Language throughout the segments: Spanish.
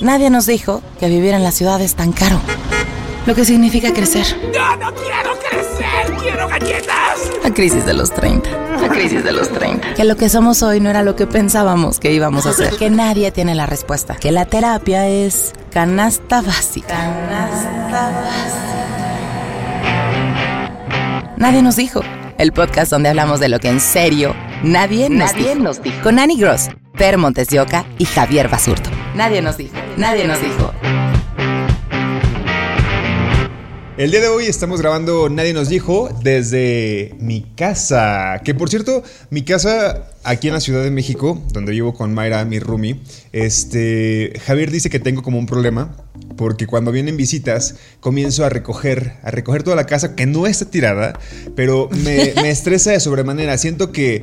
Nadie nos dijo que vivir en la ciudad es tan caro, lo que significa crecer. ¡No, no quiero crecer! ¡Quiero galletas! La crisis de los 30. Que lo que somos hoy no era lo que pensábamos que íbamos a hacer. Que nadie tiene la respuesta. Que la terapia es canasta básica. Nadie nos dijo. El podcast donde hablamos de lo que en serio nadie nos dijo. Con Annie Gross, Per Montes de Oca y Javier Basurto. Nadie nos dijo. El día de hoy estamos grabando Nadie nos dijo desde mi casa, que por cierto, mi casa aquí en la Ciudad de México, donde vivo con Mayra, mi roomie, Javier dice que tengo como un problema, porque cuando vienen visitas comienzo a recoger toda la casa que no está tirada, pero me estresa de sobremanera. Siento que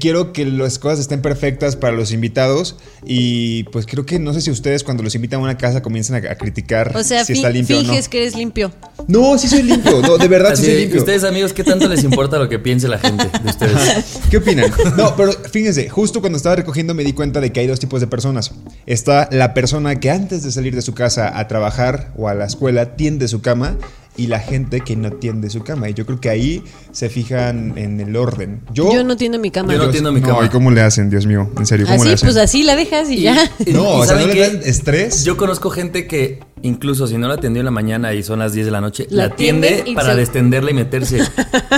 quiero que las cosas estén perfectas para los invitados y pues creo que no sé si ustedes cuando los invitan a una casa comienzan a criticar, o sea, si está limpio o no. O sea, finges que eres limpio. No, sí soy limpio. No, de verdad sí soy limpio. Ustedes, amigos, ¿qué tanto les importa lo que piense la gente de ustedes? ¿Qué opinan? No, pero fíjense, justo cuando estaba recogiendo me di cuenta de que hay dos tipos de personas. Está la persona que antes de salir de su casa a trabajar o a la escuela tiende su cama, y la gente que no tiende su cama. Y yo creo que ahí se fijan en el orden. Yo no tiendo mi cama. Yo no tiendo mi cama. ¿Y cómo le hacen, Dios mío? En serio, ¿cómo le hacen? Pues así la dejas y ya. No, o sea, ¿no le dan estrés? Yo conozco gente que incluso si no la atendió en la mañana y son las 10 de la noche, la tiende para destenderla y meterse.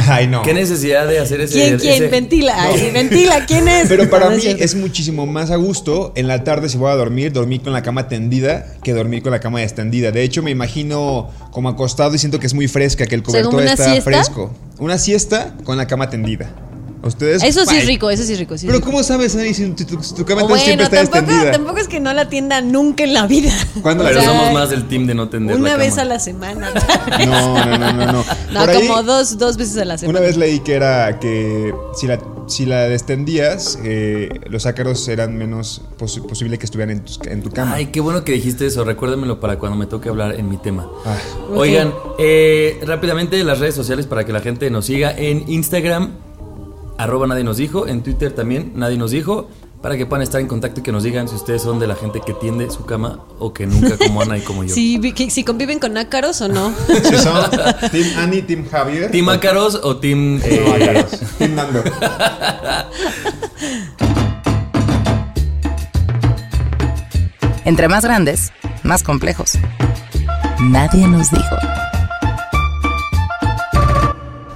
Ay, no. ¿Qué necesidad de hacer ese? ¿Quién? Ventila. No. Ay, ventila, ¿quién es? Pero para mí es muchísimo más a gusto en la tarde si voy a dormir con la cama tendida que dormir con la cama extendida. De hecho, me imagino como acostado y siento que es muy fresca, que el cobertor está fresco. Una siesta con la cama tendida. ¿Ustedes? Eso sí es rico. Pero ¿cómo sabes, Annie, si tu cama siempre está extendida? Bueno, tampoco es que no la tienda nunca en la vida. ¿Cuándo? Pero somos más del team de no tender la cama. Una vez a la semana. No. No, como dos veces a la semana. Una vez leí que era que si la destendías, los ácaros eran menos posible que estuvieran en tu cama. Ay, qué bueno que dijiste eso. Recuérdamelo para cuando me toque hablar en mi tema. Ah. Oigan, rápidamente las redes sociales para que la gente nos siga en Instagram. @ Nadie nos dijo, en Twitter también Nadie nos dijo, para que puedan estar en contacto y que nos digan si ustedes son de la gente que tiende su cama o que nunca, como Ana y como yo. Si conviven con ácaros o no. Si son Team Ani, Team Javier, Team ácaros o Team ácaros. Team Nando. Entre más grandes, más complejos. Nadie nos dijo.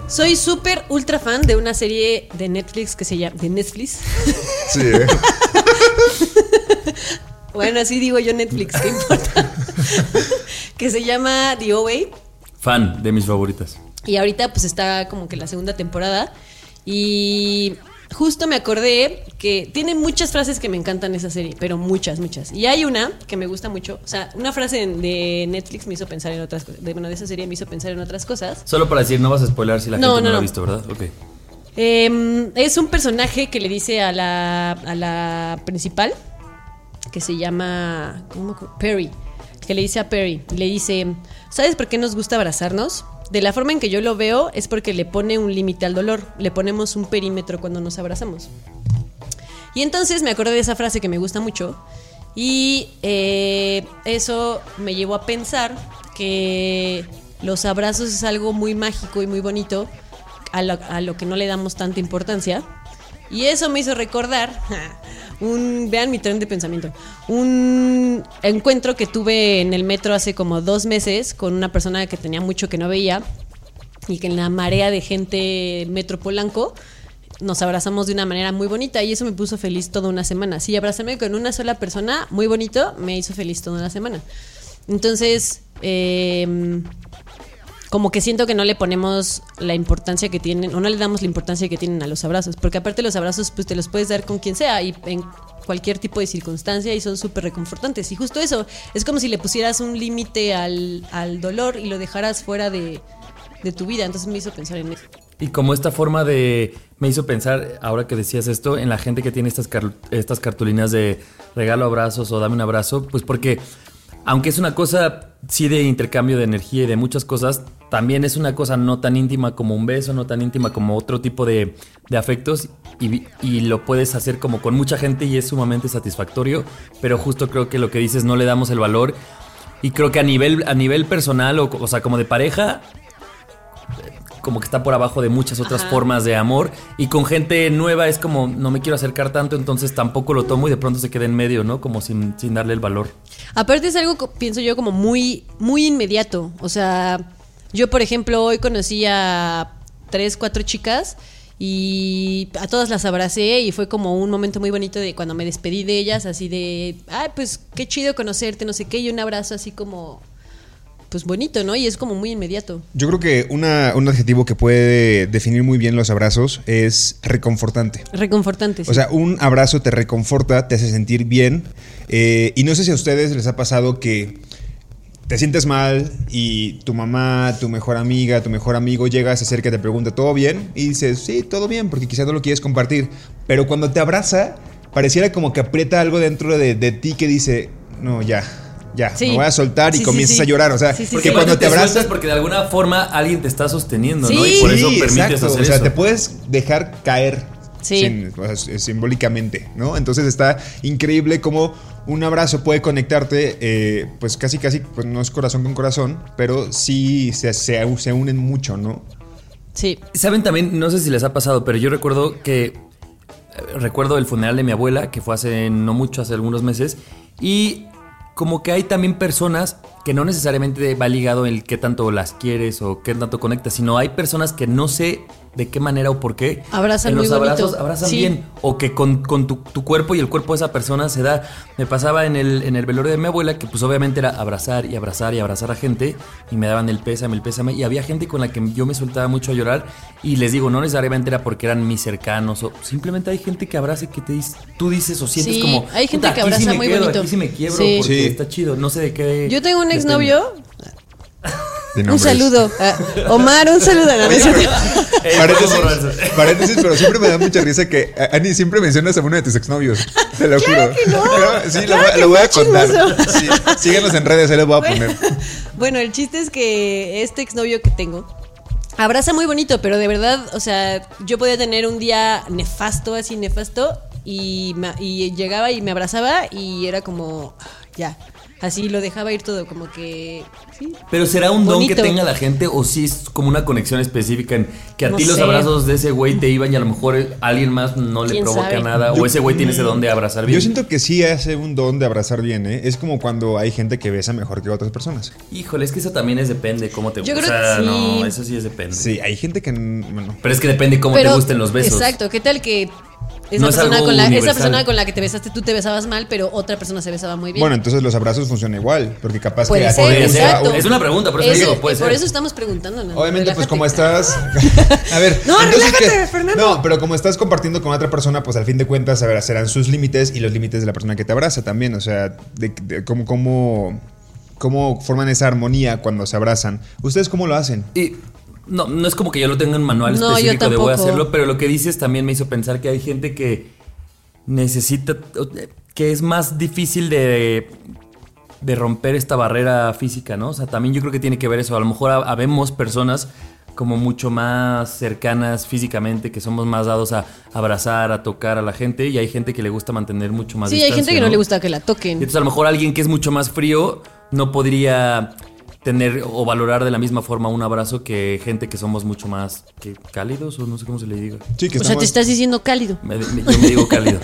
Soy súper ultra fan de una serie de Netflix que se llama... ¿De Netflix? Sí. Bueno, así digo yo Netflix, ¿qué importa? Que se llama The OA. Fan, de mis favoritas. Y ahorita pues está como que la segunda temporada. Y justo me acordé que tiene muchas frases que me encantan esa serie, pero muchas. Y hay una que me gusta mucho. O sea, una frase de Netflix me hizo pensar en otras cosas. De esa serie me hizo pensar en otras cosas. Solo para decir, no vas a spoiler si la gente no la ha visto, ¿verdad? Ok. Es un personaje que le dice a la principal, que se llama... ¿Cómo? Perry. Que le dice a Perry, le dice, ¿sabes por qué nos gusta abrazarnos? De la forma en que yo lo veo es porque le pone un límite al dolor. Le ponemos un perímetro cuando nos abrazamos. Y entonces me acordé de esa frase que me gusta mucho. Y eso me llevó a pensar que los abrazos es algo muy mágico y muy bonito, a lo que no le damos tanta importancia. Y eso me hizo recordar vean mi tren de pensamiento. Un encuentro que tuve en el metro hace como 2 meses con una persona que tenía mucho que no veía, y que en la marea de gente metro Polanco nos abrazamos de una manera muy bonita, y eso me puso feliz toda una semana. Sí, abrazarme con una sola persona muy bonito me hizo feliz toda una semana. Entonces, como que siento que no le ponemos la importancia que tienen, o no le damos la importancia que tienen a los abrazos, porque aparte los abrazos pues te los puedes dar con quien sea y en cualquier tipo de circunstancia y son súper reconfortantes. Y justo eso, es como si le pusieras un límite al dolor y lo dejaras fuera de tu vida. Entonces me hizo pensar en eso. Y como esta forma de... Me hizo pensar, ahora que decías esto, en la gente que tiene estas cartulinas de regalo abrazos o dame un abrazo, pues porque aunque es una cosa sí de intercambio de energía y de muchas cosas, también es una cosa no tan íntima como un beso, no tan íntima como otro tipo de afectos, y lo puedes hacer como con mucha gente y es sumamente satisfactorio, pero justo creo que lo que dices no le damos el valor, y creo que a nivel personal, o sea, como de pareja... como que está por abajo de muchas otras formas de amor, y con gente nueva es como no me quiero acercar tanto, entonces tampoco lo tomo y de pronto se queda en medio, ¿no? Como sin darle el valor. Aparte es algo que pienso yo como muy, muy inmediato. O sea, yo por ejemplo hoy conocí a 3-4 chicas y a todas las abracé y fue como un momento muy bonito de cuando me despedí de ellas, así de ay, pues qué chido conocerte, no sé qué, y un abrazo así como pues bonito, ¿no? Y es como muy inmediato. Yo creo que un adjetivo que puede definir muy bien los abrazos es reconfortante. Reconfortante, sí. O sea, un abrazo te reconforta, te hace sentir bien. Y no sé si a ustedes les ha pasado que te sientes mal y tu mamá, tu mejor amiga, tu mejor amigo llega, se acerca y te pregunta ¿todo bien? Y dices, sí, todo bien, porque quizás no lo quieres compartir. Pero cuando te abraza, pareciera como que aprieta algo dentro de ti que dice, no, ya, sí. Me voy a soltar y comienzas a llorar, o sea, sí, porque cuando te abrazas porque de alguna forma alguien te está sosteniendo, sí, ¿no? Y por eso permites exacto, hacer eso. O sea, te puedes dejar caer simbólicamente, ¿no? Entonces está increíble cómo un abrazo puede conectarte, pues casi, pues no es corazón con corazón, pero sí se unen mucho, ¿no? Sí. Saben también, no sé si les ha pasado, pero yo recuerdo el funeral de mi abuela, que fue hace no mucho, hace algunos meses, y como que hay también personas que no necesariamente va ligado el qué tanto las quieres o qué tanto conectas, sino hay personas que no sé de qué manera o por qué abrazan en los abrazos, bonito. Abrazan bien, o que con tu cuerpo y el cuerpo de esa persona se da. Me pasaba en el velorio de mi abuela, que pues obviamente era abrazar y abrazar y abrazar a gente, y me daban el pésame, y había gente con la que yo me soltaba mucho a llorar, y les digo, no necesariamente era porque eran mis cercanos, o simplemente hay gente que abraza y que tú dices o sientes como hay gente que abraza, sí me muy quedo, bonito, aquí sí me quiebro, porque está chido, no sé de qué. Yo tengo un exnovio. Un saludo. Omar, un saludo. Paréntesis, pero siempre me da mucha risa que, Annie, siempre mencionas a uno de tus exnovios. Te lo juro. Claro que no. Sí, claro lo voy a contar. Sí, síganos en redes, ahí les voy a poner. Bueno, el chiste es que este exnovio que tengo abraza muy bonito, pero de verdad, o sea, yo podía tener un día nefasto, y llegaba y me abrazaba y era como, ya. Así lo dejaba ir todo, como que... ¿sí? Pero ¿será un bonito don que tenga la gente o sí es como una conexión específica en que a ti los abrazos de ese güey te iban y a lo mejor a alguien más no le provoca nada? O ese güey tiene ese don de abrazar bien. Yo siento que sí hace un don de abrazar bien, ¿eh? Es como cuando hay gente que besa mejor que otras personas. Híjole, es que eso también es depende cómo te gusta. Yo creo que sí. No, eso sí es depende. Sí, hay gente que... Bueno. Pero es que depende cómo te gusten los besos. Exacto, ¿qué tal que... Esa persona con la que te besaste, tú te besabas mal, pero otra persona se besaba muy bien? Bueno, entonces los abrazos funcionan igual, porque capaz puede que... Puede ser. Es una pregunta, por eso digo, puede ser. Por eso estamos preguntándonos. Obviamente, relájate. Pues como estás... A ver... No, relájate, Fernando. No, pero como estás compartiendo con otra persona, pues al fin de cuentas, a ver, serán sus límites y los límites de la persona que te abraza también. O sea, de cómo forman esa armonía cuando se abrazan. ¿Ustedes cómo lo hacen? Y... No es como que yo lo tenga en manual específico de voy a hacerlo, pero lo que dices también me hizo pensar que hay gente que necesita, que es más difícil de romper esta barrera física, ¿no? O sea, también yo creo que tiene que ver eso. A lo mejor habemos personas como mucho más cercanas físicamente, que somos más dados a abrazar, a tocar a la gente, y hay gente que le gusta mantener mucho más distancia. Sí, hay gente que no le gusta que la toquen. Entonces a lo mejor alguien que es mucho más frío no podría... tener o valorar de la misma forma un abrazo que gente que somos mucho más que cálidos, o no sé cómo se le diga. Sí, que o sea, te estás diciendo cálido. Yo me digo cálido.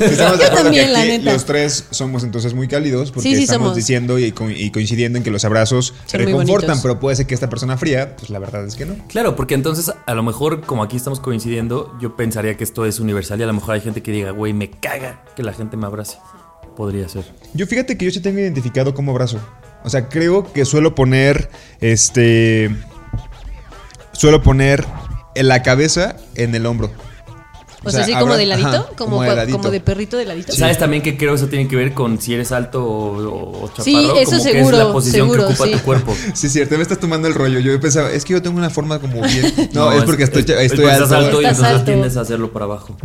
Estamos de acuerdo también, que aquí los tres somos entonces muy cálidos, porque estamos somos. Diciendo y coincidiendo en que los abrazos se reconfortan, pero puede ser que esta persona fría, pues la verdad es que no. Claro, porque entonces a lo mejor como aquí estamos coincidiendo, yo pensaría que esto es universal, y a lo mejor hay gente que diga, güey, me caga que la gente me abrace. Podría ser. Yo fíjate que yo sí tengo identificado como abrazo. O sea, creo que suelo poner suelo poner la cabeza en el hombro. O sea, así como de ladito, ajá, como de perrito de ladito. Sí. ¿Sabes también que creo eso tiene que ver con si eres alto o chaparro? Sí, eso como seguro. Que es la posición seguro, que ocupa tu cuerpo. Sí, es cierto, me estás tomando el rollo. Yo pensaba, es que yo tengo una forma como bien. No, es porque estoy alto. Estás alto y entonces alto. Tiendes a hacerlo para abajo.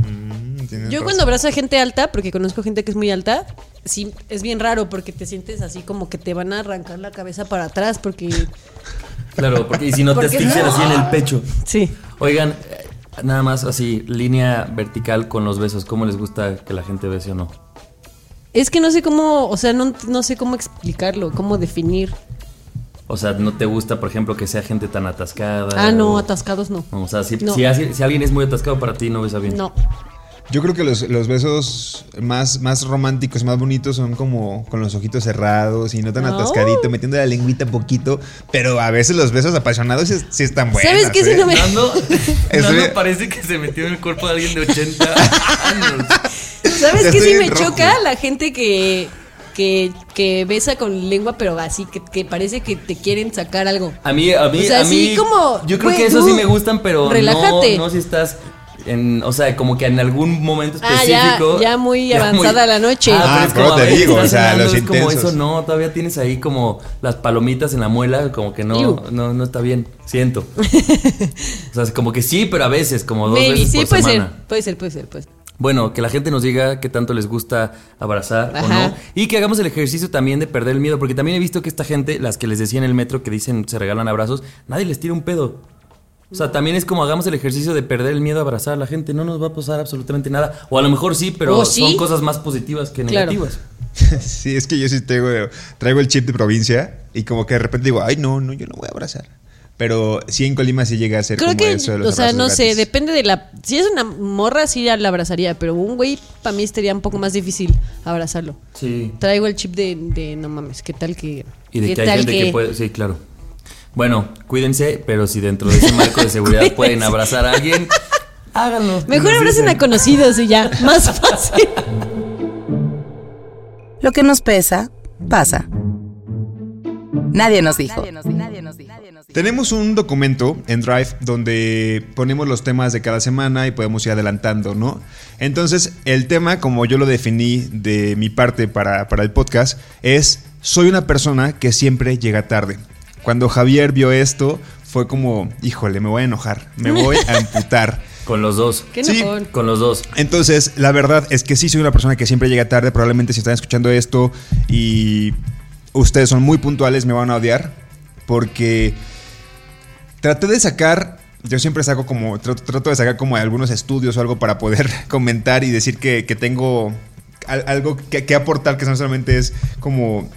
Yo cuando abrazo a gente alta, porque conozco gente que es muy alta, sí, es bien raro porque te sientes así como que te van a arrancar la cabeza para atrás porque... Claro, porque y si no te asfixian así en el pecho. Sí. Oigan, nada más así, línea vertical con los besos. ¿Cómo les gusta que la gente bese o no? Es que no sé cómo, o sea, no sé cómo explicarlo, cómo definir. O sea, ¿no te gusta, por ejemplo, que sea gente tan atascada? Ah, no, atascados no. O sea, no. Si alguien es muy atascado para ti, no besa bien. No. Yo creo que los besos más románticos, más bonitos son como con los ojitos cerrados y no tan atascadito, metiendo la lengüita poquito, pero a veces los besos apasionados sí están buenos. ¿Sabes qué? ¿Eh? No, parece que se metió en el cuerpo de alguien de 80 años. ¿Sabes qué? Sí me choca la gente que besa con lengua, pero así que parece que te quieren sacar algo. A mí, o sea, sí, como, yo creo que esos sí me gustan, pero relájate. No si estás... o sea, como que en algún momento específico. Ya muy avanzada la noche. Pero te digo, o sea, los intensos. Como eso, no, todavía tienes ahí como las palomitas en la muela, como que no está bien, siento. O sea, es como que sí, pero a veces, como dos veces por semana. Sí, puede ser. Bueno, que la gente nos diga qué tanto les gusta abrazar, ajá, o no. Y que hagamos el ejercicio también de perder el miedo, porque también he visto que esta gente, las que les decía en el metro que dicen se regalan abrazos, nadie les tira un pedo. O sea, también es como hagamos el ejercicio de perder el miedo a abrazar a la gente. No nos va a pasar absolutamente nada. O a lo mejor sí, pero ¿sí? Son cosas más positivas que negativas. Claro. Sí, es que yo sí traigo el chip de provincia y como que de repente digo, ay, no, yo no voy a abrazar. Pero sí, en Colima sí llega a ser creo como que, eso de los abrazos. O sea, no gratis. Sé, depende de la... Si es una morra, sí la abrazaría, pero un güey para mí sería un poco más difícil abrazarlo. Sí. Traigo el chip de no mames, ¿qué tal que...? Y de ¿qué que hay gente que puede... Sí, claro. Bueno, cuídense, pero si dentro de ese marco de seguridad pueden abrazar a alguien, háganlo. Mejor abracen a conocidos y ya, más fácil. Lo que nos pesa, pasa. Nadie nos dijo. Tenemos un documento en Drive donde ponemos los temas de cada semana y podemos ir adelantando, ¿no? Entonces, el tema, como yo lo definí de mi parte para el podcast, es: soy una persona que siempre llega tarde. Cuando Javier vio esto, fue como, híjole, me voy a enojar, me voy a amputar. Con los dos. ¿Qué sí, con los dos. Entonces, la verdad es que sí soy una persona que siempre llega tarde. Probablemente si están escuchando esto y ustedes son muy puntuales, me van a odiar. Porque traté de sacar... Yo siempre saco como... Trato de sacar como algunos estudios o algo para poder comentar y decir que tengo algo que aportar, que no solamente es como...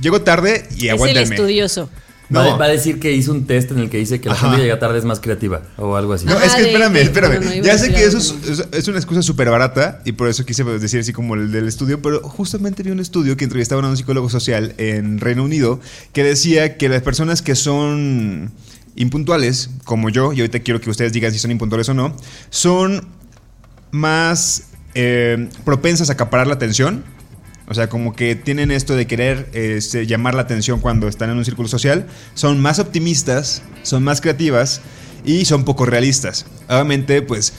Llego tarde y aguántenme. Es el estudioso. No. Va a decir que hizo un test en el que dice que la gente llega tarde es más creativa o algo así. No, es que espérame. No, ya sé que eso es una excusa súper barata y por eso quise decir así como el del estudio, pero justamente vi un estudio que entrevistaba a un psicólogo social en Reino Unido que decía que las personas que son impuntuales, como yo, y ahorita quiero que ustedes digan si son impuntuales o no, son más propensas a acaparar la atención. O sea, como que tienen esto de querer llamar la atención cuando están en un círculo social. Son más optimistas, son más creativas y son poco realistas. Obviamente, pues,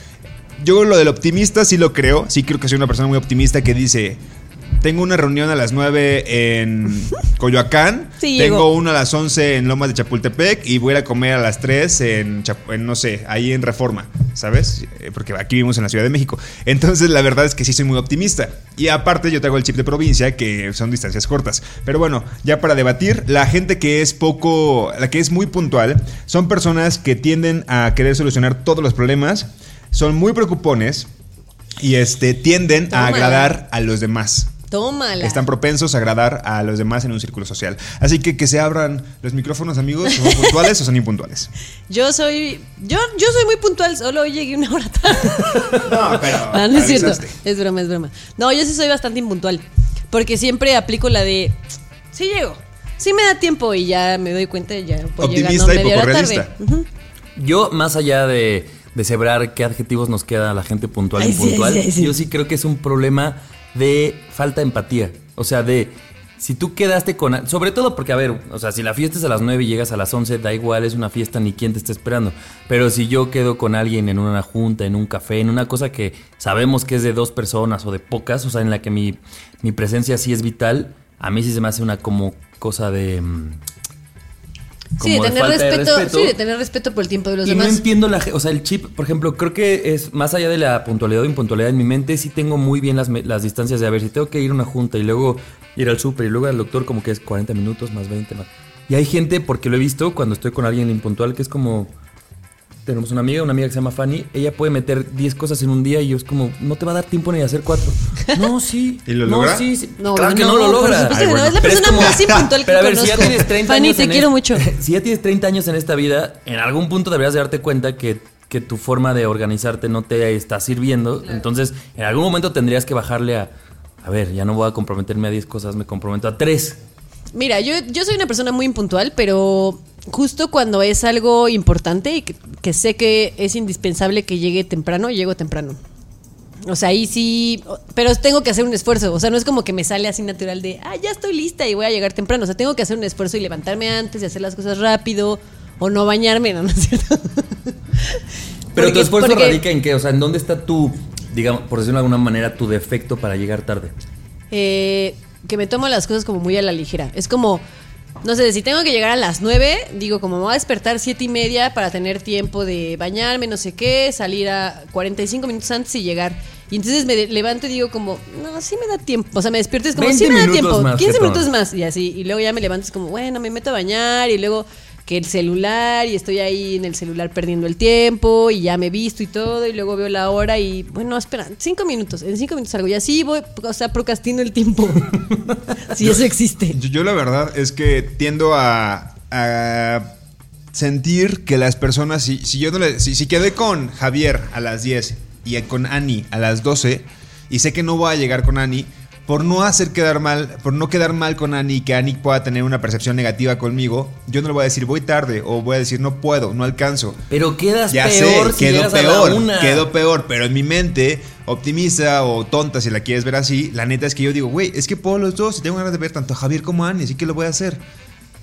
yo lo del optimista sí lo creo. Sí creo que soy una persona muy optimista que dice... Tengo una reunión a las 9 en Coyoacán, sí, tengo una a las 11 en Lomas de Chapultepec y voy a comer a las 3 en no sé, ahí en Reforma, ¿sabes? Porque aquí vivimos en la Ciudad de México. Entonces la verdad es que sí soy muy optimista. Y aparte yo traigo el chip de provincia, que son distancias cortas. Pero bueno, ya para debatir, la gente que es poco, la que es muy puntual, son personas que tienden a querer solucionar todos los problemas, son muy preocupones y tienden a agradar a los demás. Tómala. Están propensos a agradar a los demás en un círculo social. Así que se abran los micrófonos, amigos. ¿Son puntuales o son impuntuales? Yo soy muy puntual. Solo hoy llegué una hora tarde. No, pero no es cierto. Es broma. No, yo sí soy bastante impuntual, porque siempre aplico la de sí llego, sí me da tiempo y ya me doy cuenta y ya pues, optimista y poco realista. Uh-huh. Yo más allá de cebrar qué adjetivos nos queda a la gente puntual y impuntual, sí. Yo sí creo que es un problema de falta de empatía, o sea, de Si tú quedaste con... Sobre todo porque, a ver, o sea, si la fiesta es a las 9 y llegas a las 11, da igual, es una fiesta ni quién te está esperando. Pero si yo quedo con alguien en una junta, en un café, en una cosa que sabemos que es de dos personas o de pocas, o sea, en la que mi presencia sí es vital, a mí sí se me hace una como cosa de... Como sí, de tener respeto. Sí, de tener respeto por el tiempo de los demás. Y no entiendo o sea, el chip, por ejemplo, creo que es más allá de la puntualidad o impuntualidad. En mi mente sí tengo muy bien las distancias de, a ver, si tengo que ir a una junta y luego ir al súper y luego al doctor, como que es 40 minutos más 20 más. Y hay gente, porque lo he visto cuando estoy con alguien impuntual, que es como... Tenemos una amiga que se llama Fanny, ella puede meter 10 cosas en un día y yo es como, no te va a dar tiempo ni de hacer 4. No, sí. ¿Y lo logra? No, sí. No, claro que no lo logra. Ay, bueno. Es la persona más impuntual que conozco. Pero a ver, si ya tienes 30 Fanny, años... Fanny, te quiero mucho. Si ya tienes 30 años en esta vida, en algún punto deberías de darte cuenta que tu forma de organizarte no te está sirviendo. Claro. Entonces, en algún momento tendrías que bajarle a ver, ya no voy a comprometerme a 10 cosas, me comprometo a 3. Mira, yo soy una persona muy impuntual, pero... Justo cuando es algo importante y que sé que es indispensable que llegue temprano, llego temprano. O sea, ahí sí, pero tengo que hacer un esfuerzo. O sea, no es como que me sale así natural de, ya estoy lista y voy a llegar temprano. O sea, tengo que hacer un esfuerzo y levantarme antes y hacer las cosas rápido o no bañarme, ¿no? ¿No es cierto? Pero tu esfuerzo radica en qué, o sea, ¿en dónde está tu, digamos, por decirlo de alguna manera, tu defecto para llegar tarde? Que me tomo las cosas como muy a la ligera. Es como... No sé, si tengo que llegar a las 9, digo, como me voy a despertar 7:30 para tener tiempo de bañarme, no sé qué, salir a 45 minutos antes y llegar. Y entonces me levanto y digo como, no, sí me da tiempo. O sea, me despierto y es como, sí me da tiempo, 15 minutos más. Y así, y luego ya me levanto, es como, bueno, me meto a bañar. Y luego que el celular, y estoy ahí en el celular perdiendo el tiempo. Y ya me visto y todo, y luego veo la hora. Y bueno, espera, 5 minutos, en 5 minutos salgo. Y así voy, o sea, procrastino el tiempo. Si sí, eso existe. Yo la verdad es que tiendo a sentir que las personas, si quedé con Javier a las 10 y con Annie a las 12 y sé que no voy a llegar con Annie, por no quedar mal con Annie y que Annie pueda tener una percepción negativa conmigo, yo no le voy a decir voy tarde o voy a decir no puedo, no alcanzo. Pero quedas ya peor, sé, si quedo peor, a la una. Quedo peor, pero en mi mente optimista o tonta, si la quieres ver así, la neta es que yo digo, güey, es que puedo los dos y tengo ganas de ver tanto a Javier como a Annie, así que lo voy a hacer.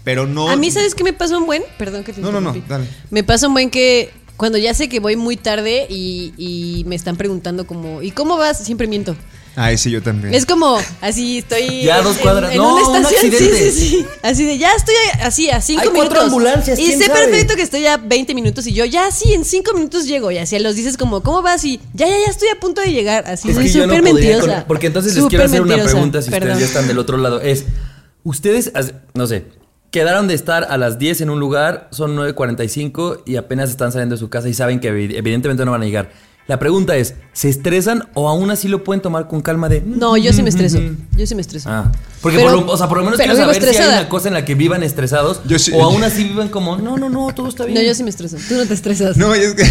Pero no. A mí, ¿sabes qué me pasó un buen? Perdón que te interrumpí. No, dale. Me pasó un buen que cuando ya sé que voy muy tarde y me están preguntando como, ¿y cómo vas? Siempre miento. Ay, sí, yo también. Es como, así estoy. Ya 2 cuadras. En una estación. Un accidente. Sí. Así de, ya estoy así a 5 minutos. 4 ambulancias. Y sé perfecto que estoy a 20 minutos y yo, ya sí, en 5 minutos llego. Y así los dices como, ¿cómo vas? Y ya estoy a punto de llegar. Así es súper no mentirosa. Porque entonces les quiero hacer una pregunta si ustedes ya están del otro lado. Es, ustedes, no sé, quedaron de estar a las 10 en un lugar, son 9:45 y apenas están saliendo de su casa y saben que evidentemente no van a llegar. La pregunta es, ¿se estresan o aún así lo pueden tomar con calma de...? No, yo sí me estreso. Yo sí me estreso. Porque pero, por lo menos quiero saber estresada. Si hay una cosa en la que vivan estresados sí, o aún así vivan como, no, todo está bien. No, yo sí me estreso. Tú no te estresas. No, es que...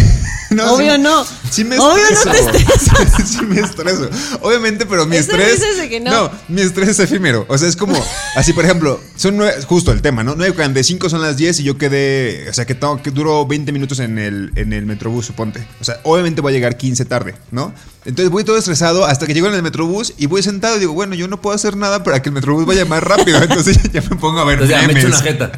No, obvio sí, no. Sí me obvio estreso. Obvio no te estresas. Sí me estreso. Obviamente, pero mi estrés... Que no. No, mi estrés es efímero. O sea, es como... Así, por ejemplo, son 9... Justo el tema, ¿no? 9:45 son las 10 y yo quedé... O sea, que duró 20 minutos en el metrobús, suponte. O sea, obviamente voy a llegar 15 tarde, ¿no? Entonces voy todo estresado hasta que llego en el metrobús y voy sentado y digo, bueno, yo no puedo hacer nada para que el metrobús vaya más rápido. Entonces ya me pongo a ver memes. Ya me echo una jeta.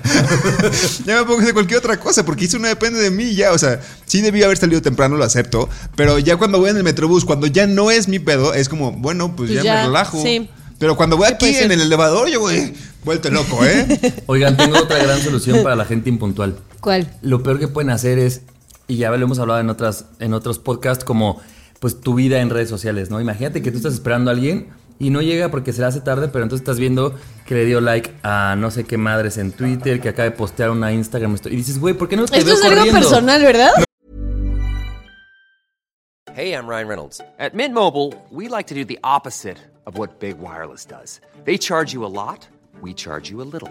Ya me pongo a hacer cualquier otra cosa porque eso no depende de mí ya. O sea, sí debí haber salido temprano, lo acepto. Pero ya cuando voy en el metrobús, cuando ya no es mi pedo, es como, bueno, pues ya me relajo. Sí. Pero cuando voy aquí en el elevador, yo voy vuelto loco, ¿eh? Oigan, tengo otra gran solución para la gente impuntual. ¿Cuál? Lo peor que pueden hacer es... Y ya lo hemos hablado en otros podcasts, como pues tu vida en redes sociales, ¿no? Imagínate que tú estás esperando a alguien y no llega porque se le hace tarde, pero entonces estás viendo que le dio like a no sé qué madres en Twitter, que acaba de postear una Instagram. Y dices, güey, ¿por qué no te veo corriendo? Esto es algo personal, ¿verdad? Hey, I'm Ryan Reynolds. At Mint Mobile, we like to do the opposite of what Big Wireless does. They charge you a lot. We charge you a little.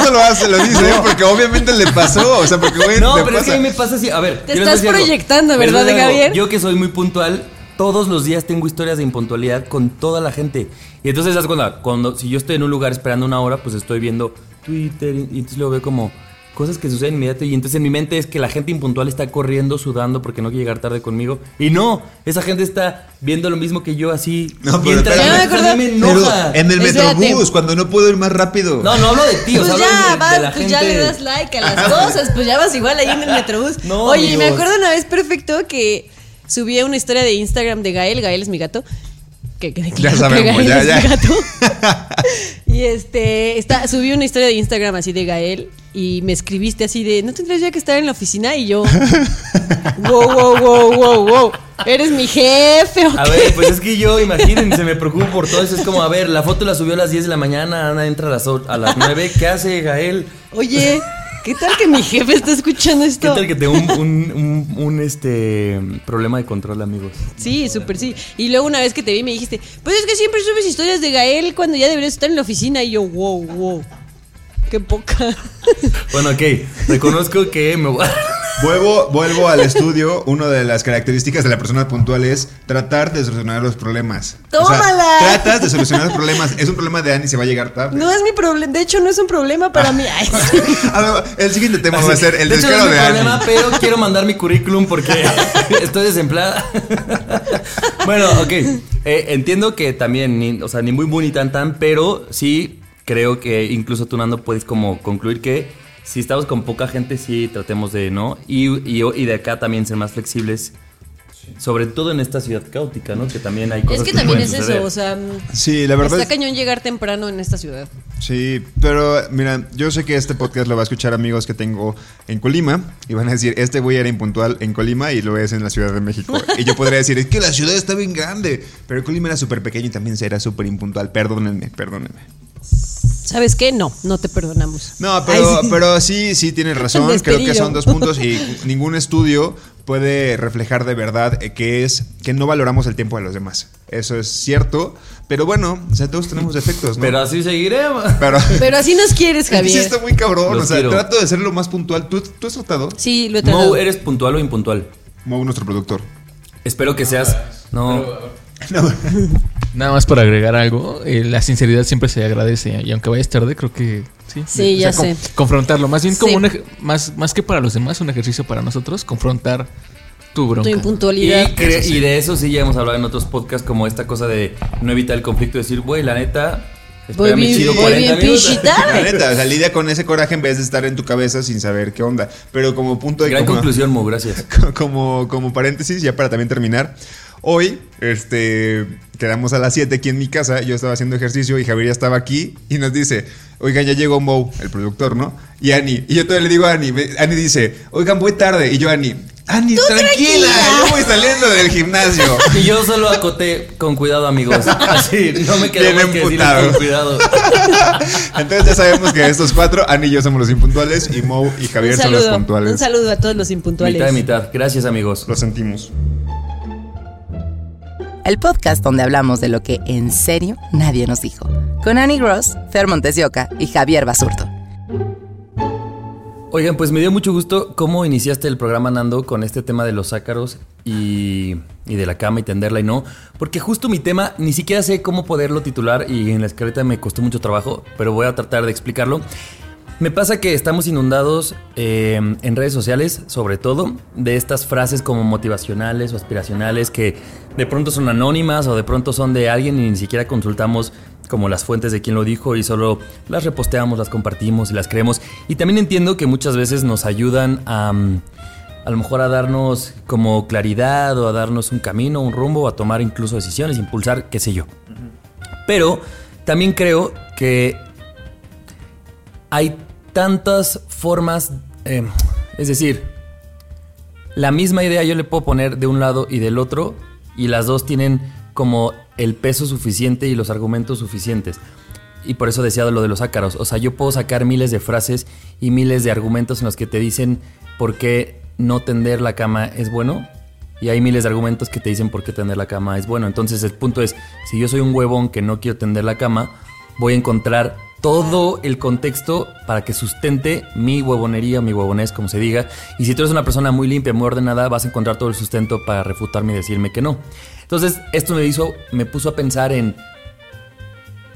esto lo nada se lo dice, no. Porque obviamente le pasó. O sea, porque güey, no, pero pasa. Es que a mí me pasa así. A ver, te estás proyectando, ¿verdad, Javier? Yo que soy muy puntual, todos los días tengo historias de impuntualidad con toda la gente. Y entonces, ¿sabes cuando si yo estoy en un lugar esperando una hora, pues estoy viendo Twitter y entonces lo veo como cosas que suceden inmediatamente. Y entonces en mi mente es que la gente impuntual está corriendo, sudando porque no quiere llegar tarde conmigo. Y no, esa gente está viendo lo mismo que yo así. No, pero espérame, me enoja. Pero en el metrobús, cuando no puedo ir más rápido. No, no hablo de ti. Pues o sea, ya, vas, pues gente. Ya le das like a las cosas, pues ya vas igual ahí en el metrobús. No, oye, amigos. Me acuerdo una vez perfecto que subí una historia de Instagram de Gael. Gael es mi gato. Que ya sabemos, que Gael ya. Es mi gato. Y subí una historia de Instagram así de Gael. Y me escribiste así de, ¿no tendrías ya que estar en la oficina? Y yo, wow, ¿eres mi jefe o qué? A ver, pues es que yo, imagínense, me preocupo por todo eso. Es como, a ver, la foto la subió a las 10 de la mañana, Ana entra a las 9. ¿Qué hace Gael? Oye, ¿qué tal que mi jefe está escuchando esto? ¿Qué tal que tengo un problema de control, amigos? Sí, súper sí. Y luego una vez que te vi me dijiste, pues es que siempre subes historias de Gael cuando ya deberías estar en la oficina. Y yo, wow. Qué poca. Bueno, ok. Reconozco que me voy. Vuelvo al estudio. Una de las características de la persona puntual es tratar de solucionar los problemas. ¡Tómala! O sea, tratas de solucionar los problemas. Es un problema de Annie, se va a llegar tarde. No es mi problema. De hecho, no es un problema para mí. Ay, sí. A ver, el siguiente tema va a ser el descaro de Annie. No es mi problema, pero quiero mandar mi currículum porque estoy desempleada. Bueno, ok. Entiendo que también, ni muy ni tan, pero sí. Creo que incluso tú, Nando, puedes como concluir que si estamos con poca gente, sí tratemos de, ¿no? Y de acá también ser más flexibles, sobre todo en esta ciudad caótica, ¿no? Que también hay cosas que también pueden suceder. Eso, o sea, sí, la verdad está cañón llegar temprano en esta ciudad. Sí, pero mira, yo sé que este podcast lo va a escuchar amigos que tengo en Colima y van a decir, este güey era impuntual en Colima y lo es en la Ciudad de México. Y yo podría decir, es que la ciudad está bien grande, pero Colima era súper pequeño y también era súper impuntual. Perdónenme. ¿Sabes qué? No te perdonamos. No, pero sí tienes razón. Creo que son 2 puntos y ningún estudio puede reflejar de verdad que no valoramos el tiempo de los demás. Eso es cierto, pero bueno, o sea, todos tenemos defectos, ¿no? Pero así seguiremos. Pero así nos quieres, Javier. Sí, está muy cabrón. Los o sea, quiero. Trato de ser lo más puntual. ¿Tú has tratado? Sí, lo he tratado. Mo, ¿eres puntual o impuntual? Mo, nuestro productor. Espero que seas. No. No. Nada más para agregar algo, la sinceridad siempre se agradece. Y aunque vayas tarde, creo que sí. Sí, ya sé. Confrontarlo. Más bien como más que para los demás, un ejercicio para nosotros, confrontar tu bronca. Tu impuntualidad. Y de eso sí ya hemos hablado en otros podcasts, como esta cosa de no evitar el conflicto, decir, güey, la neta. Voy bien pichita. La neta, o sea, lidia con ese coraje en vez de estar en tu cabeza sin saber qué onda. Pero como punto de gran conclusión, Mo, gracias. Como paréntesis, ya para también terminar. Hoy, quedamos a las 7 aquí en mi casa, yo estaba haciendo ejercicio y Javier ya estaba aquí y nos dice, oigan, ya llegó Mo, el productor, ¿no? Y Annie, y yo todavía le digo a Annie, Annie dice, oigan, voy tarde, y yo Annie, tranquila, yo voy saliendo del gimnasio. Y yo solo acoté, con cuidado, amigos. Así, no me quedé más que decirles con cuidado. Entonces ya sabemos que estos 4, Annie y yo somos los impuntuales y Mo y Javier son los puntuales. Un saludo a todos los impuntuales. Mitad de mitad, gracias amigos. Lo sentimos. El podcast donde hablamos de lo que en serio nadie nos dijo. Con Annie Gross, Per Montes de Oca y Javier Basurto. Oigan, pues me dio mucho gusto cómo iniciaste el programa, Nando, con este tema de los ácaros y de la cama y tenderla y no. Porque justo mi tema, ni siquiera sé cómo poderlo titular y en la escaleta me costó mucho trabajo, pero voy a tratar de explicarlo. Me pasa que estamos inundados en redes sociales, sobre todo, de estas frases como motivacionales o aspiracionales que de pronto son anónimas o de pronto son de alguien y ni siquiera consultamos como las fuentes de quien lo dijo y solo las reposteamos, las compartimos y las creemos. Y también entiendo que muchas veces nos ayudan a lo mejor a darnos como claridad o a darnos un camino, un rumbo, a tomar incluso decisiones, impulsar, qué sé yo. Pero también creo que hay tantas formas, es decir, la misma idea yo le puedo poner de un lado y del otro y las dos tienen como el peso suficiente y los argumentos suficientes y por eso decía lo de los ácaros, o sea, yo puedo sacar miles de frases y miles de argumentos en los que te dicen por qué no tender la cama es bueno y hay miles de argumentos que te dicen por qué tender la cama es bueno, entonces el punto es, si yo soy un huevón que no quiero tender la cama, voy a encontrar todo el contexto para que sustente mi huevonería, mi huevonés, como se diga. Y si tú eres una persona muy limpia, muy ordenada, vas a encontrar todo el sustento para refutarme y decirme que no. Entonces, esto me puso a pensar en...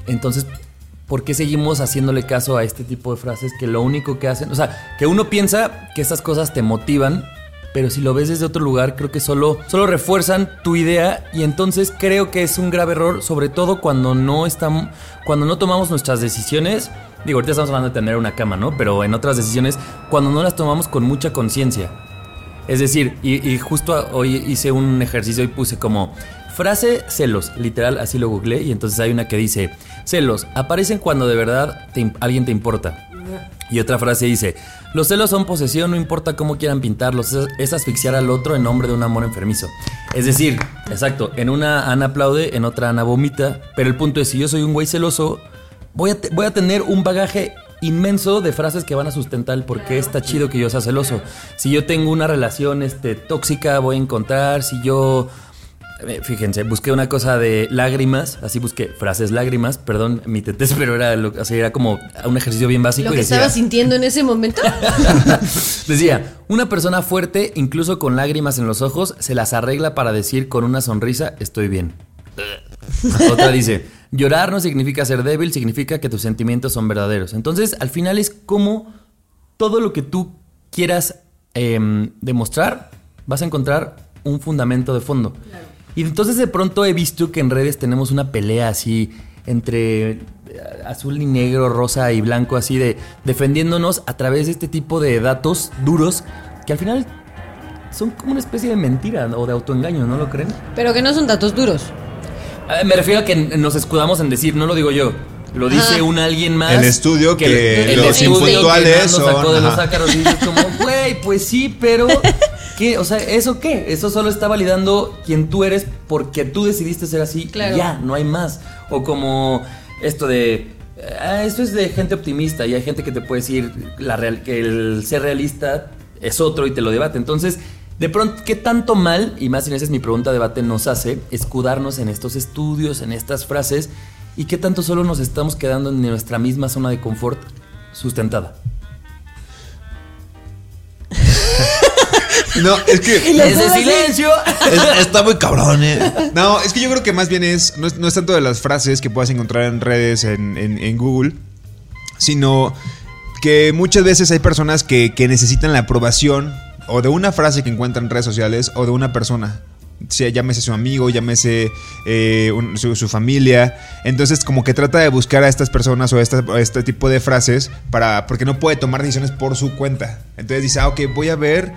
Entonces, ¿por qué seguimos haciéndole caso a este tipo de frases que lo único que hacen... O sea, que uno piensa que estas cosas te motivan, pero si lo ves desde otro lugar, creo que solo refuerzan tu idea, y entonces creo que es un grave error, sobre todo cuando no tomamos nuestras decisiones. Digo, ahorita estamos hablando de tener una cama, ¿no? Pero en otras decisiones, cuando no las tomamos con mucha conciencia. Es decir, y justo hoy hice un ejercicio y puse como... frase celos, literal, así lo googleé, y entonces hay una que dice: celos aparecen cuando de verdad alguien te importa. Y otra frase dice: los celos son posesión, no importa cómo quieran pintarlos, es asfixiar al otro en nombre de un amor enfermizo. Es decir, exacto, en una Ana aplaude, en otra Ana vomita, pero el punto es, si yo soy un güey celoso, voy a tener un bagaje inmenso de frases que van a sustentar el por qué está chido que yo sea celoso. Si yo tengo una relación tóxica, voy a encontrar, si yo... Fíjense, busqué una cosa de lágrimas, así busqué frases lágrimas, perdón, mi tetés, pero era como un ejercicio bien básico. Lo que estaba sintiendo en ese momento. Decía, una persona fuerte, incluso con lágrimas en los ojos, se las arregla para decir con una sonrisa, estoy bien. Otra dice, llorar no significa ser débil, significa que tus sentimientos son verdaderos. Entonces, al final es como todo lo que tú quieras demostrar, vas a encontrar un fundamento de fondo. Claro. Y entonces de pronto he visto que en redes tenemos una pelea así entre azul y negro, rosa y blanco, así de defendiéndonos a través de este tipo de datos duros que al final son como una especie de mentira o de autoengaño, ¿no lo creen? Pero que no son datos duros. Me refiero a que nos escudamos en decir, no lo digo yo, lo dice un alguien más. El estudio que los impuntuales son... sacó de los ácaros y yo como, güey, pues sí, pero... ¿Qué? O sea, ¿eso qué? Eso solo está validando quien tú eres porque tú decidiste ser así. Claro. Y ya, no hay más. O como esto de... esto es de gente optimista y hay gente que te puede decir que el ser realista es otro y te lo debate. Entonces, de pronto, ¿qué tanto mal? Y más en esa es mi pregunta debate nos hace escudarnos en estos estudios, en estas frases. ¿Y qué tanto solo nos estamos quedando en nuestra misma zona de confort sustentada? No, es que... ¡Ese silencio! Está muy cabrón, No, es que yo creo que más bien es... No es tanto de las frases que puedas encontrar en redes, en Google, sino que muchas veces hay personas que necesitan la aprobación o de una frase que encuentran en redes sociales o de una persona. Sí, llámese su amigo, llámese su familia. Entonces como que trata de buscar a estas personas o a este tipo de frases porque no puede tomar decisiones por su cuenta. Entonces dice, ok, voy a ver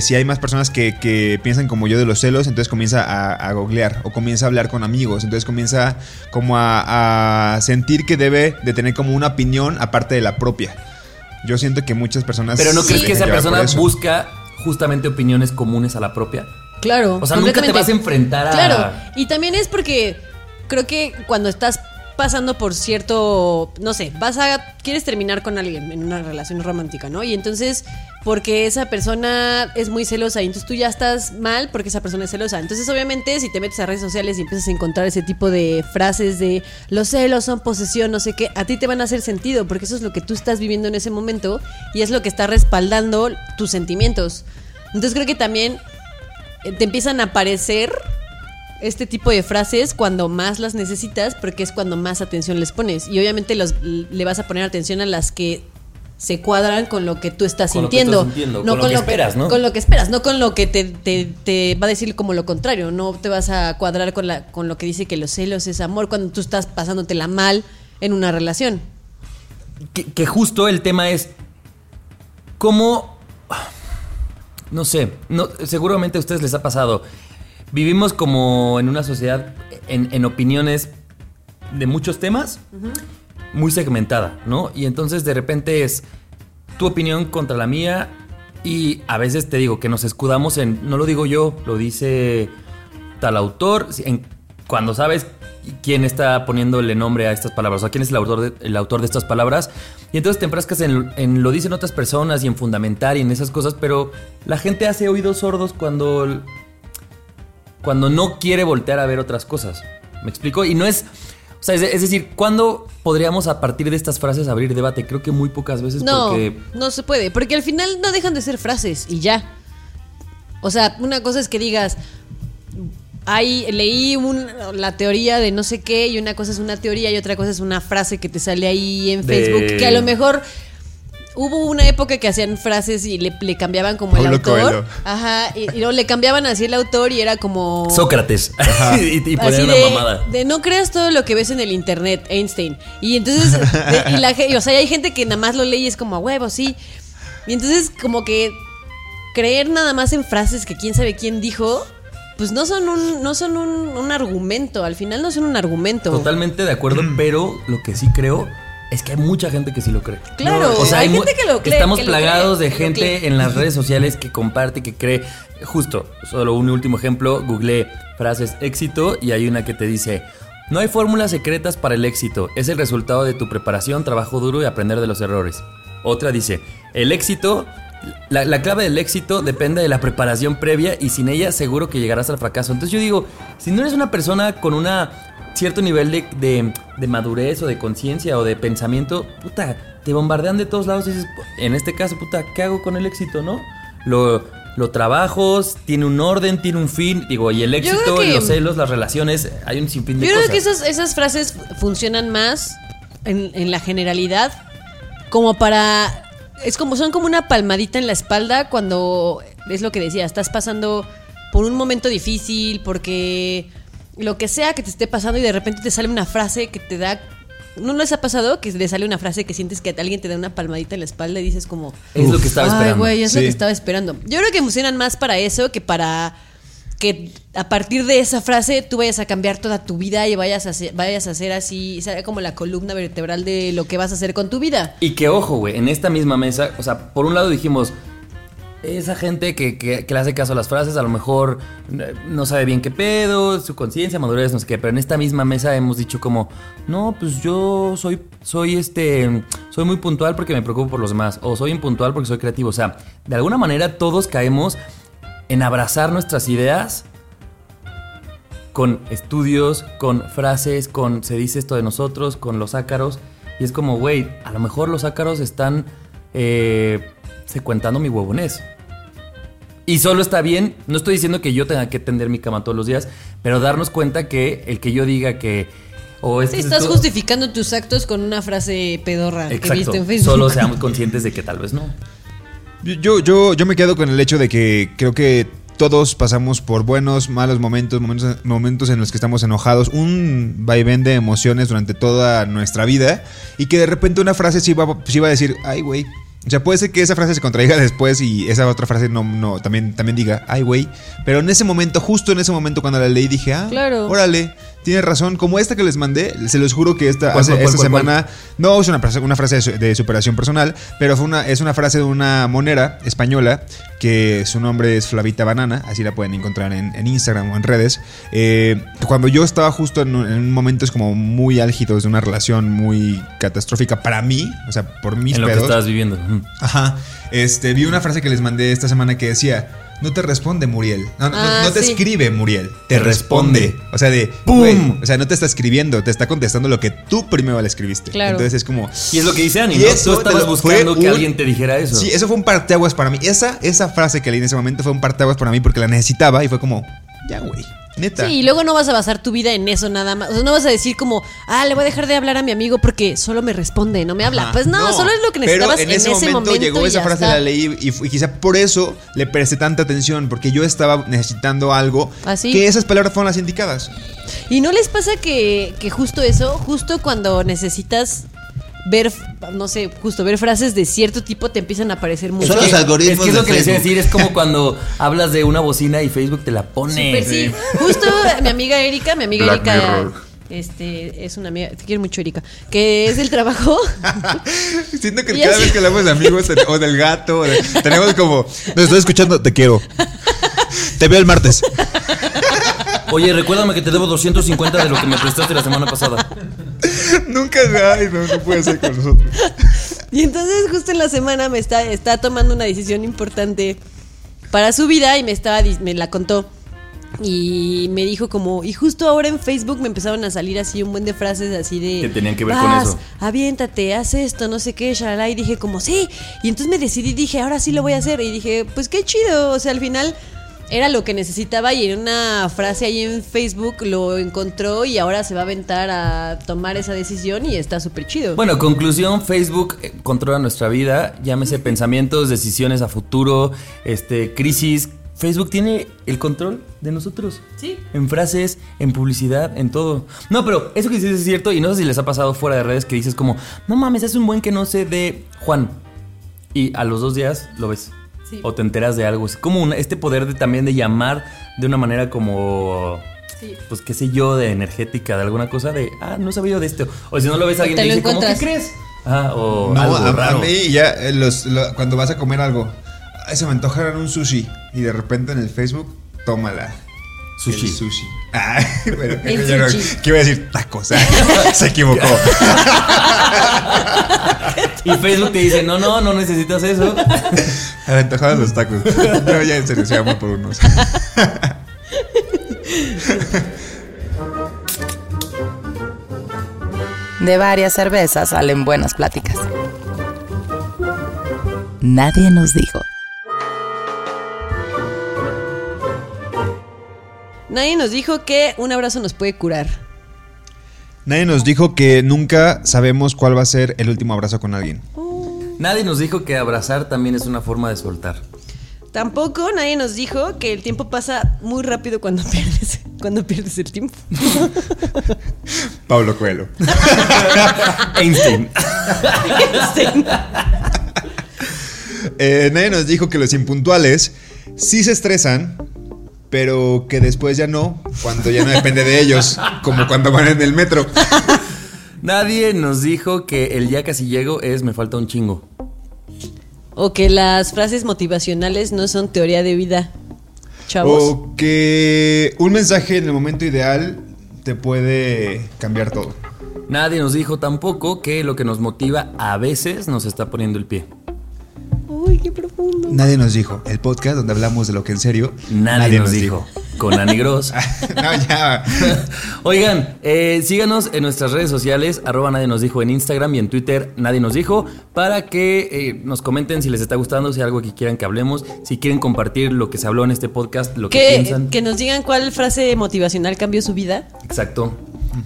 si hay más personas que piensan como yo de los celos. Entonces comienza a googlear o comienza a hablar con amigos. Entonces comienza como a sentir que debe de tener como una opinión aparte de la propia. Yo siento que muchas personas... Pero ¿no crees que esa persona busca justamente opiniones comunes a la propia? Claro. O sea, nunca te vas a enfrentar a... Claro, y también es porque creo que cuando estás pasando por cierto... No sé, quieres terminar con alguien en una relación romántica, ¿no? Y entonces, porque esa persona es muy celosa y entonces tú ya estás mal porque esa persona es celosa. Entonces, obviamente, si te metes a redes sociales y empiezas a encontrar ese tipo de frases de los celos son posesión, no sé qué, a ti te van a hacer sentido porque eso es lo que tú estás viviendo en ese momento y es lo que está respaldando tus sentimientos. Entonces, creo que también... te empiezan a aparecer este tipo de frases cuando más las necesitas, porque es cuando más atención les pones. Y obviamente le vas a poner atención a las que se cuadran con lo que tú estás sintiendo. No con lo que esperas, ¿no? Con lo que esperas, no con lo que te va a decir como lo contrario. No te vas a cuadrar con lo que dice que los celos es amor cuando tú estás pasándotela mal en una relación. Que justo el tema es cómo... No sé, seguramente a ustedes les ha pasado. Vivimos como en una sociedad en opiniones de muchos temas, uh-huh, muy segmentada, ¿no? Y entonces de repente es tu opinión contra la mía y a veces te digo que nos escudamos en, no lo digo yo, lo dice tal autor, cuando sabes quién está poniéndole nombre a estas palabras, o sea, quién es el autor de estas palabras. Y entonces te enfrascas en lo dicen otras personas y en fundamentar y en esas cosas, pero la gente hace oídos sordos cuando no quiere voltear a ver otras cosas. ¿Me explico? Y no es... O sea, es decir, ¿cuándo podríamos a partir de estas frases abrir debate? Creo que muy pocas veces. No, porque... no se puede, porque al final no dejan de ser frases y ya. O sea, una cosa es que digas, ahí leí la teoría de no sé qué, y una cosa es una teoría y otra cosa es una frase que te sale ahí en Facebook, que a lo mejor... Hubo una época que hacían frases y le cambiaban como Pablo el autor. Coelho. Ajá, y luego le cambiaban así el autor y era como... Sócrates. Ajá. Y ponían una mamada. De no creas todo lo que ves en el internet, Einstein. Y entonces, o sea, hay gente que nada más lo lee y es como a huevo, sí. Y entonces como que creer nada más en frases que quién sabe quién dijo... Pues no son un argumento, al final no son un argumento. Totalmente de acuerdo, pero lo que sí creo... Es que hay mucha gente que sí lo cree. Claro, o sea, hay gente que lo cree. Estamos plagados de gente en las redes sociales que comparte, que cree. Justo, solo un último ejemplo, googleé frases éxito y hay una que te dice: no hay fórmulas secretas para el éxito, es el resultado de tu preparación, trabajo duro y aprender de los errores. Otra dice: el éxito, la clave del éxito depende de la preparación previa y sin ella seguro que llegarás al fracaso. Entonces yo digo, si no eres una persona con una... cierto nivel de madurez o de conciencia o de pensamiento, puta, te bombardean de todos lados y dices, en este caso, puta, ¿qué hago con el éxito, no? Lo trabajas, tiene un orden, tiene un fin, digo, y el éxito, los celos, las relaciones, hay un sinfín de cosas. Yo creo que esas frases funcionan más en la generalidad, como para... son como una palmadita en la espalda cuando, es lo que decía, estás pasando por un momento difícil, porque... lo que sea que te esté pasando y de repente te sale una frase que te da... ¿No les ha pasado que le sale una frase que sientes que alguien te da una palmadita en la espalda y dices como... Es lo que estaba esperando. Ay, güey, es lo que estaba esperando. Yo creo que funcionan más para eso que para que a partir de esa frase tú vayas a cambiar toda tu vida y vayas a hacer así, como la columna vertebral de lo que vas a hacer con tu vida. Y que ojo, güey, en esta misma mesa, o sea, por un lado dijimos... Esa gente que le hace caso a las frases, a lo mejor no sabe bien qué pedo, su conciencia, madurez, no sé qué, pero en esta misma mesa hemos dicho como, no, pues yo soy muy puntual porque me preocupo por los demás, o soy impuntual porque soy creativo. O sea, de alguna manera todos caemos en abrazar nuestras ideas con estudios, con frases, con se dice esto de nosotros, con los ácaros, y es como, güey, a lo mejor los ácaros están secuentando mi huevonés. Y solo está bien, no estoy diciendo que yo tenga que tender mi cama todos los días, pero darnos cuenta que el que yo diga que... estás justificando tus actos con una frase pedorra. Exacto, que viste en Facebook. Solo seamos conscientes de que tal vez no. Yo me quedo con el hecho de que creo que todos pasamos por buenos, malos momentos en los que estamos enojados, un vaivén de emociones durante toda nuestra vida, y que de repente una frase sí va a decir, ay, güey. O sea, puede ser que esa frase se contraiga después y esa otra frase no también diga, ay, güey. Pero en ese momento, justo en ese momento cuando la leí, dije, claro. Órale, tienes razón. Como esta que les mandé, se los juro que esta semana. No es una frase de superación personal, pero es una frase de una monera española que su nombre es Flavita Banana, así la pueden encontrar en Instagram o en redes. Cuando yo estaba justo en momentos como muy álgidos de una relación muy catastrófica para mí, o sea, por mis pedos. En lo que estabas viviendo. Ajá, vi una frase que les mandé esta semana que decía: no te responde Muriel, no te escribe Muriel, te responde. O sea, de ¡pum! Wey, o sea, no te está escribiendo, te está contestando lo que tú primero le escribiste. Claro. Entonces es como... Y es lo que dice Annie, ¿no? Tú estabas buscando que alguien te dijera eso. Sí, eso fue un parteaguas para mí. Esa frase que leí en ese momento fue un parteaguas para mí porque la necesitaba y fue como, ya, güey. Neta. Sí, y luego no vas a basar tu vida en eso nada más. O sea, no vas a decir como, le voy a dejar de hablar a mi amigo porque solo me responde, no me habla. Ajá, pues no, solo es lo que necesitabas en ese momento. Llegó esa frase, la leí y quizá por eso le presté tanta atención, porque yo estaba necesitando algo. ¿Así? Que esas palabras fueron las indicadas. ¿Y no les pasa que justo eso, justo cuando necesitas ver, no sé, justo ver frases de cierto tipo te empiezan a aparecer mucho? Son los algoritmos. Es que es lo que les iba a decir, es como cuando hablas de una bocina y Facebook te la pone. Sí. Justo mi amiga Erika, es una amiga, te quiero mucho, Erika, que es del trabajo. Siento que y cada vez que hablamos de amigos o del gato, tenemos como, nos estoy escuchando, te quiero. Te veo el martes. Oye, recuérdame que te debo 250 de lo que me prestaste la semana pasada. Nunca, ay, no puede ser con nosotros. Y entonces justo en la semana me está tomando una decisión importante para su vida y me la contó. y me dijo como, y justo ahora en Facebook me empezaron a salir así un buen de frases así de que tenían que ver con eso. Aviéntate, haz esto, no sé qué, shalala, y dije como sí, y entonces me decidí, dije, ahora sí lo voy a hacer, y dije, pues qué chido, o sea, al final era lo que necesitaba, y en una frase ahí en Facebook lo encontró y ahora se va a aventar a tomar esa decisión y está súper chido. Bueno, conclusión, Facebook controla nuestra vida, llámese pensamientos, decisiones a futuro, crisis. Facebook tiene el control de nosotros. Sí. En frases, en publicidad, en todo. No, pero eso que dices es cierto, y no sé si les ha pasado fuera de redes que dices como, no mames, es un buen que no sé de Juan, y a los 2 días lo ves. Sí. O te enteras de algo. Es como este poder de también de llamar de una manera como, sí, pues qué sé yo, de energética, de alguna cosa de, no sabía de esto. O si no lo ves a alguien y dice, ¿cómo que crees? O no, algo raro. A mí ya cuando vas a comer algo, se me antojaron un sushi, y de repente en el Facebook, tómala. Sushi. El sushi. Bueno, el sushi. ¿Qué iba a decir? Tacos. Se equivocó. Y Facebook te dice, no necesitas eso. Aventajadas los tacos. No, ya en serio, se llama por unos. De varias cervezas salen buenas pláticas. Nadie nos dijo. Nadie nos dijo que un abrazo nos puede curar. Nadie nos dijo que nunca sabemos cuál va a ser el último abrazo con alguien. Nadie nos dijo que abrazar también es una forma de soltar. Tampoco nadie nos dijo que el tiempo pasa muy rápido cuando pierdes el tiempo. Pablo Coelho. Einstein. Nadie nos dijo que los impuntuales sí se estresan, pero que después ya no, cuando ya no depende de ellos, como cuando van en el metro. Nadie nos dijo que el ya casi llego es me falta un chingo. O que las frases motivacionales no son teoría de vida, chavos. O que un mensaje en el momento ideal te puede cambiar todo. Nadie nos dijo tampoco que lo que nos motiva a veces nos está poniendo el pie. Uy, qué profundo. Nadie nos dijo. El podcast donde hablamos de lo que en serio nadie nos dijo. Con Annie Gross. Oigan, síganos en nuestras redes sociales, @ Nadie nos dijo en Instagram y en Twitter, Nadie nos dijo, para que nos comenten si les está gustando, si hay algo que quieran que hablemos, si quieren compartir lo que se habló en este podcast, lo que piensan. Que nos digan cuál frase motivacional cambió su vida. Exacto.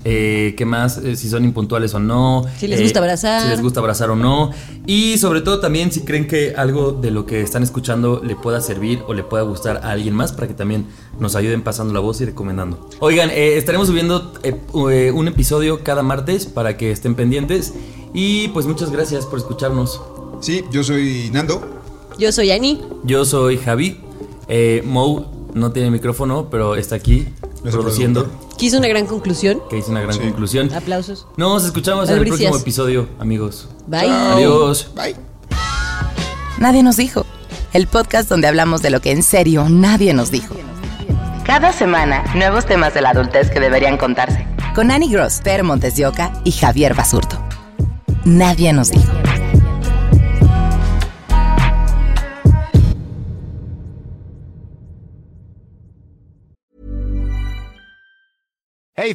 ¿Qué más? Si son impuntuales o no, si les gusta abrazar. Si les gusta abrazar o no. Y sobre todo también si creen que algo de lo que están escuchando le pueda servir o le pueda gustar a alguien más, para que también nos ayuden pasando la voz y recomendando. Oigan, estaremos subiendo un episodio cada martes para que estén pendientes. Y pues muchas gracias por escucharnos. Sí, yo soy Nando. Yo soy Ani. Yo soy Javi. Mo no tiene micrófono, pero está aquí produciendo. Que hizo una gran conclusión. Aplausos. Nos escuchamos en el próximo episodio, amigos. Bye. Chao. Adiós. Bye. Nadie nos dijo. El podcast donde hablamos de lo que en serio nadie nos dijo. Cada semana, nuevos temas de la adultez que deberían contarse. Con Annie Gross, Per Montes de Oca y Javier Basurto. Nadie nos dijo. Hey,